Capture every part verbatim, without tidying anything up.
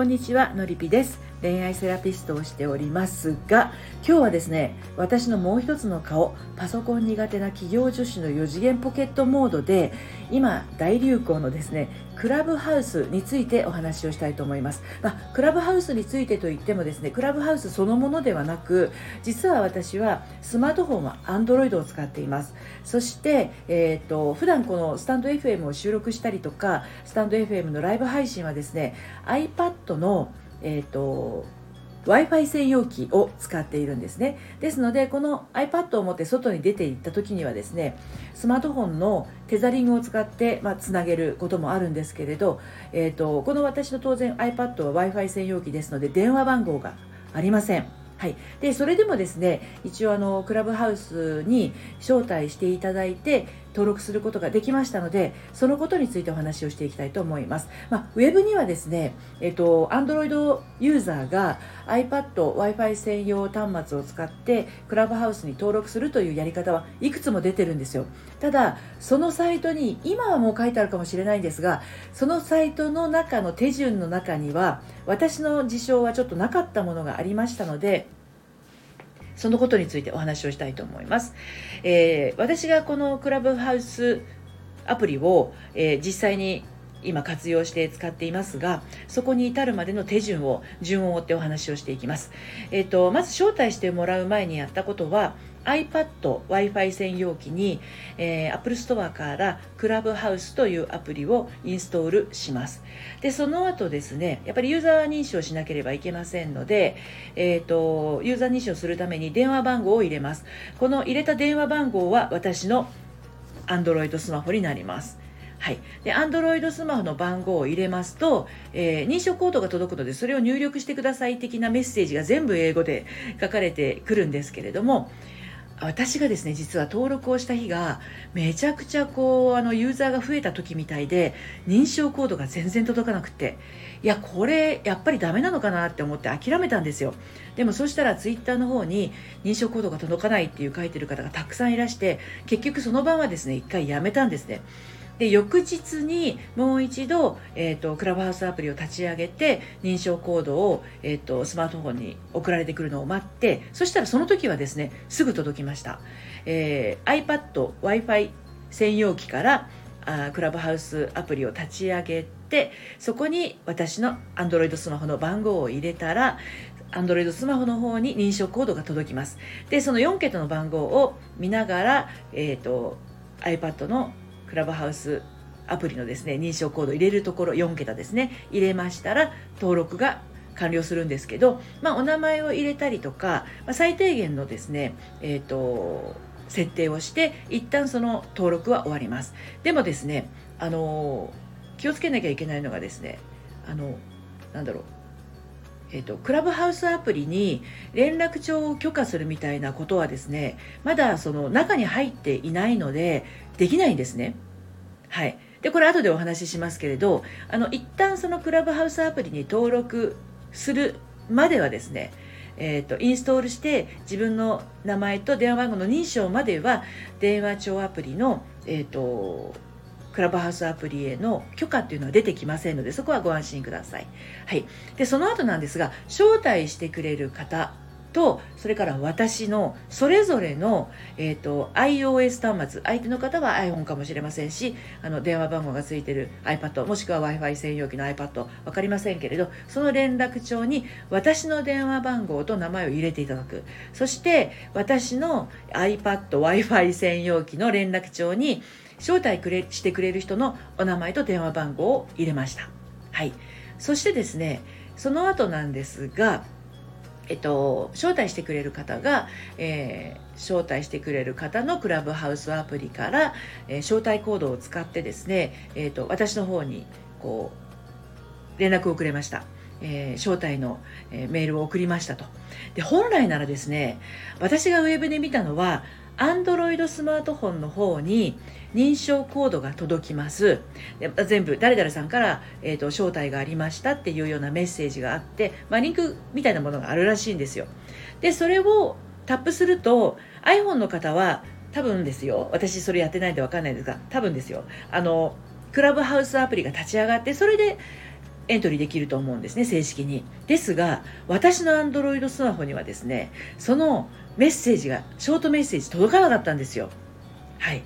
こんにちは、のりぴです。恋愛セラピストをしておりますが、今日はですね、私のもう一つの顔、パソコン苦手な企業女子のよ次元ポケットモードで今大流行のですね、クラブハウスについてお話をしたいと思います。まあ、クラブハウスについてといってもですね、クラブハウスそのものではなく、実は私はスマートフォンは Android を使っています。そして、えー、と普段このスタンド エフエム を収録したりとか、スタンド エフエム のライブ配信はですね、iPad のえーと、Wi-Fi 専用機を使っているんですね。ですので、この iPad を持って外に出て行った時にはですね、スマートフォンのテザリングを使って、まあ、つなげることもあるんですけれど、えーと、この私の当然 iPad は Wi-Fi 専用機ですので、電話番号がありません。はい、でそれでもですね、一応あのクラブハウスに招待していただいて登録することができましたので、そのことについてお話をしていきたいと思います。まあ、ウェブにはですね、えっと、Android ユーザーが iPad、Wi-Fi 専用端末を使ってクラブハウスに登録するというやり方はいくつも出てるんですよ。ただ、そのサイトに今はもう書いてあるかもしれないんですが、そのサイトの中の手順の中には私の事象はちょっとなかったものがありましたので、そのことについてお話をしたいと思います。えー、私がこのクラブハウスアプリを、えー、実際に今活用して使っていますが、そこに至るまでの手順を順を追ってお話をしていきます。えーと、まず招待してもらう前にやったことは、iPad、Wi-Fi 専用機に、えー、Apple Store からクラブハウスというアプリをインストールします。で、その後ですね、やっぱりユーザー認証しなければいけませんので、えーと、ユーザー認証するために電話番号を入れます。この入れた電話番号は私の Android スマホになります。はい、で Android スマホの番号を入れますと、えー、認証コードが届くので、それを入力してください的なメッセージが全部英語で書かれてくるんですけれども、私がですね、実は登録をした日がめちゃくちゃこうあのユーザーが増えた時みたいで、認証コードが全然届かなくて、いやこれやっぱりダメなのかなって思って諦めたんですよ。でもそしたらツイッターの方に認証コードが届かないっていう書いてる方がたくさんいらして、結局その晩はですね、一回やめたんですね。で、翌日にもう一度、えーと、クラブハウスアプリを立ち上げて、認証コードを、えーと、スマートフォンに送られてくるのを待って、そしたらその時はですね、すぐ届きました。えー、iPad、Wi-Fi 専用機からあクラブハウスアプリを立ち上げて、そこに私の Android スマホの番号を入れたら、Android スマホの方に認証コードが届きます。で、そのよん桁の番号を見ながら、えーと、iPad のクラブハウスアプリのですね、認証コード入れるところよん桁ですね、入れましたら登録が完了するんですけど、まあ、お名前を入れたりとか、まあ、最低限のですね、えーと、設定をして一旦その登録は終わります。でもですね、あの気をつけなきゃいけないのがですね、あのなんだろうえーと、クラブハウスアプリに連絡帳を許可するみたいなことはですね、まだその中に入っていないのでできないんですね。はい。で、これ後でお話ししますけれど、あの一旦そのクラブハウスアプリに登録するまではですね、えーと、インストールして自分の名前と電話番号の認証までは電話帳アプリの、えーとクラブハウスアプリへの許可っていうのは出てきませんので、そこはご安心ください。はい。で、その後なんですが、招待してくれる方と、それから私のそれぞれの、えーと、iOS 端末、相手の方は iPhone かもしれませんし、あの電話番号がついている iPad、もしくは Wi-Fi 専用機の iPad、わかりませんけれど、その連絡帳に私の電話番号と名前を入れていただく。そして、私の iPad、Wi-Fi 専用機の連絡帳に、招待くれしてくれる人のお名前と電話番号を入れました。はい。そしてですね、その後なんですが、えっと、招待してくれる方が、えー、招待してくれる方のクラブハウスアプリから、えー、招待コードを使ってですね、えーと、私の方にこう連絡をくれました。えー、招待の、えー、メールを送りましたと。で、本来ならですね、私がウェブで見たのは、Android スマートフォンの方に認証コードが届きます。全部誰々さんから、えーと、招待がありましたっていうようなメッセージがあって、まあ、リンクみたいなものがあるらしいんですよ。で、それをタップすると iPhone の方は多分ですよ、私それやってないんで分かんないですが、多分ですよ、あのクラブハウスアプリが立ち上がって、それでエントリーできると思うんですね、正式に。ですが、私の Android スマホにはですね、そのメッセージが、ショートメッセージ届かなかったんですよ。はい。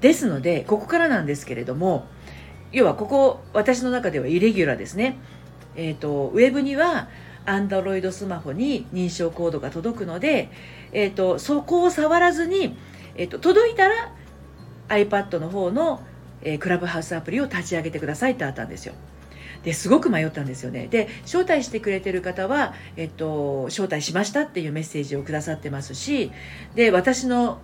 ですので、ここからなんですけれども、要はここ、私の中ではイレギュラーですね。えっと、ウェブには、Android スマホに認証コードが届くので、えっと、そこを触らずに、えっと、届いたら iPad の方の、えー、Clubhouse アプリを立ち上げてくださいってあったんですよ。ですごく迷ったんですよね。で、招待してくれてる方は、えっと、招待しましたっていうメッセージをくださってますし、で、私の、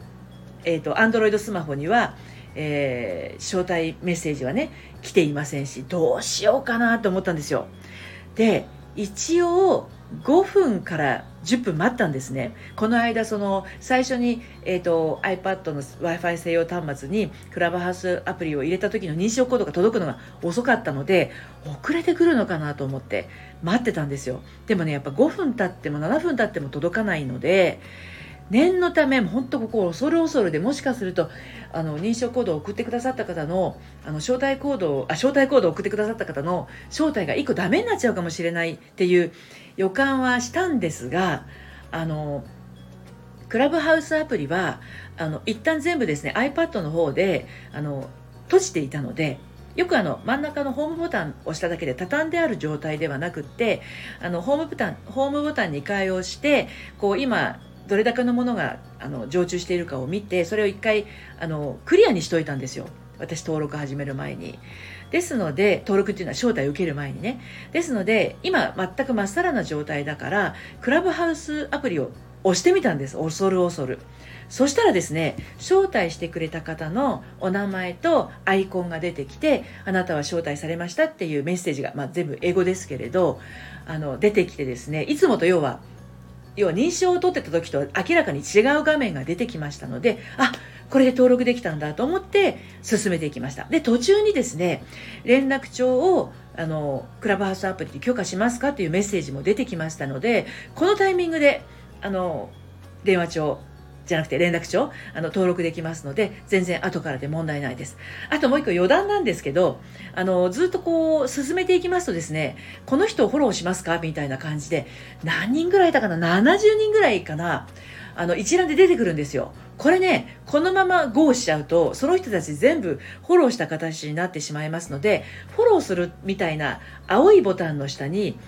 えっと、Android スマホには、えー、招待メッセージはね、来ていませんし、どうしようかなと思ったんですよ。で、一応ごふんからじゅっぷん待ったんですね。この間、その最初に、えー、と iPad の Wi-Fi 専用端末にクラブハウスアプリを入れた時の認証コードが届くのが遅かったので、遅れてくるのかなと思って待ってたんですよ。でもね、やっぱごふん経ってもななふん経っても届かないので、念のため本当ここ恐る恐るで、もしかするとあの認証コードを送ってくださった方 の, あの招待コードをあ招待コードを送ってくださった方の招待がいっこダメになっちゃうかもしれないっていう予感はしたんですが、あのクラブハウスアプリはあの一旦全部ですね iPad の方であの閉じていたので、よくあの真ん中のホームボタンを押しただけで畳んである状態ではなくって、あのホームボタンホームボタンにかい押して、こう今どれだけのものがあの常駐しているかを見て、それを一回あのクリアにしといたんですよ、私登録始める前に。ですので、登録っていうのは招待を受ける前にね。ですので、今全くまっさらな状態だから、クラブハウスアプリを押してみたんです、恐る恐る。そしたらですね、招待してくれた方のお名前とアイコンが出てきて、あなたは招待されましたっていうメッセージが、まあ、全部英語ですけれどあの出てきてですね、いつもと要は要は認証を取ってた時と明らかに違う画面が出てきましたので、あ、これで登録できたんだと思って進めていきました。で、途中にですね、連絡帳をあのクラブハウスアプリで許可しますかというメッセージも出てきましたので、このタイミングであの電話帳じゃなくて連絡帳あの登録できますので、全然後からで問題ないです。あともう一個余談なんですけど、あのずっとこう進めていきますとですね、この人をフォローしますかみたいな感じで、何人ぐらいだかな、ななじゅうにんぐらいかな、あの一覧で出てくるんですよ。これね、このまま ゴー しちゃうと、その人たち全部フォローした形になってしまいますので、フォローするみたいな青いボタンの下に、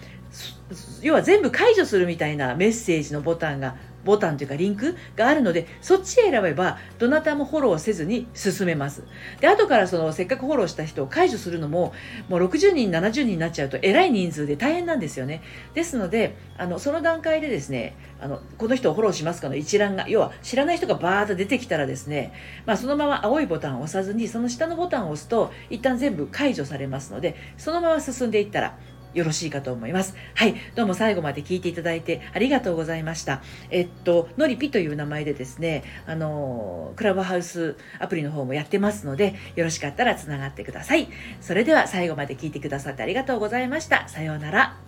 要は全部解除するみたいなメッセージのボタンがボタンというかリンクがあるので、そっち選べばどなたもフォローせずに進めます。で、後からそのせっかくフォローした人を解除するのも、もうろくじゅうにんななじゅうにんになっちゃうとえらい人数で大変なんですよね。ですので、あのその段階でですね、あのこの人をフォローしますかの一覧が、要は知らない人がバーッと出てきたらですね、まあ、そのまま青いボタンを押さずにその下のボタンを押すと一旦全部解除されますので、そのまま進んでいったらよろしいかと思います。はい、どうも最後まで聞いていただいてありがとうございました。えっとのりぴという名前でですね、あのクラブハウスアプリの方もやってますので、よろしかったらつながってください。それでは最後まで聞いてくださってありがとうございました。さようなら。